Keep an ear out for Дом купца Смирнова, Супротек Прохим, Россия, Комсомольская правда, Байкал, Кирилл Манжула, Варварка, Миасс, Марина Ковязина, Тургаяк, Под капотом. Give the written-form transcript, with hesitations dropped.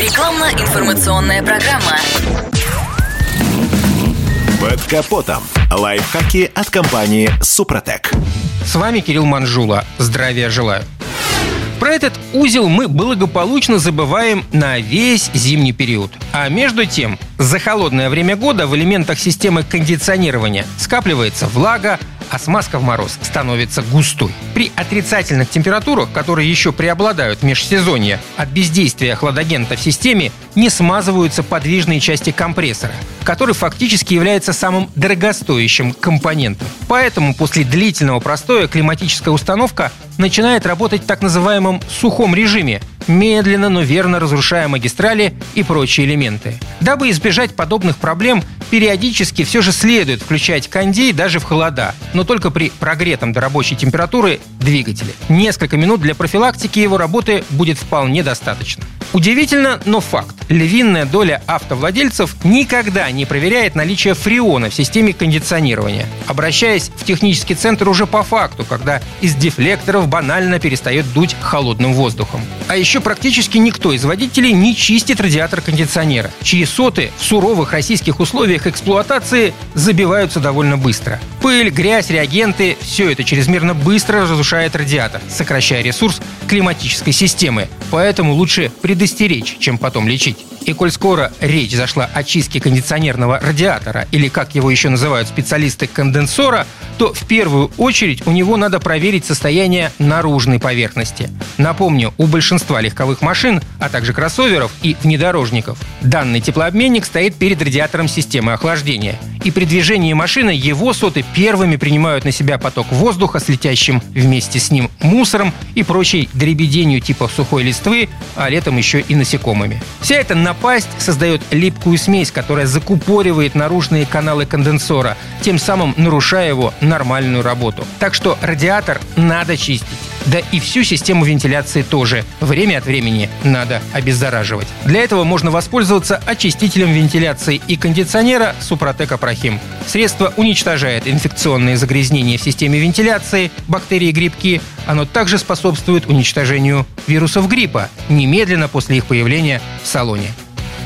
Рекламно-информационная программа. Под капотом. Лайфхаки от компании «Супротек». С вами Кирилл Манжула. Здравия желаю. Про этот узел мы благополучно забываем на весь зимний период. А между тем, за холодное время года в элементах системы кондиционирования скапливается влага, а смазка в мороз становится густой. При отрицательных температурах, которые еще преобладают в межсезонье, от бездействия хладагента в системе не смазываются подвижные части компрессора, который фактически является самым дорогостоящим компонентом. Поэтому после длительного простоя климатическая установка начинает работать в так называемом сухом режиме, медленно, но верно разрушая магистрали и прочие элементы. Дабы избежать подобных проблем, периодически все же следует включать кондей даже в холода, но только при прогретом до рабочей температуры двигателе. Несколько минут для профилактики его работы будет вполне достаточно. Удивительно, но факт. Львиная доля автовладельцев никогда не проверяет наличие фреона в системе кондиционирования, обращаясь в технический центр уже по факту, когда из дефлекторов банально перестает дуть холодным воздухом. А еще практически никто из водителей не чистит радиатор кондиционера, чьи соты в суровых российских условиях эксплуатации забиваются довольно быстро. Пыль, грязь, реагенты – все это чрезмерно быстро разрушает радиатор, сокращая ресурс климатической системы. Поэтому лучше предостеречь, чем потом лечить. И коль скоро речь зашла о чистке кондиционерного радиатора, или, как его еще называют специалисты, конденсора, то в первую очередь у него надо проверить состояние наружной поверхности. Напомню, у большинства легковых машин, а также кроссоверов и внедорожников, данный теплообменник стоит перед радиатором системы охлаждения. И при движении машины его соты первыми принимают на себя поток воздуха с летящим вместе с ним мусором и прочей дребеденью типа сухой листвы, а летом еще и насекомыми. Вся эта напасть создает липкую смесь, которая закупоривает наружные каналы конденсора, тем самым нарушая его нормальную работу. Так что радиатор надо чистить. Да и всю систему вентиляции тоже время от времени надо обеззараживать. Для этого можно воспользоваться очистителем вентиляции и кондиционера «Супротек Прохим». Средство уничтожает инфекционные загрязнения в системе вентиляции, бактерии и грибки. Оно также способствует уничтожению вирусов гриппа немедленно после их появления в салоне.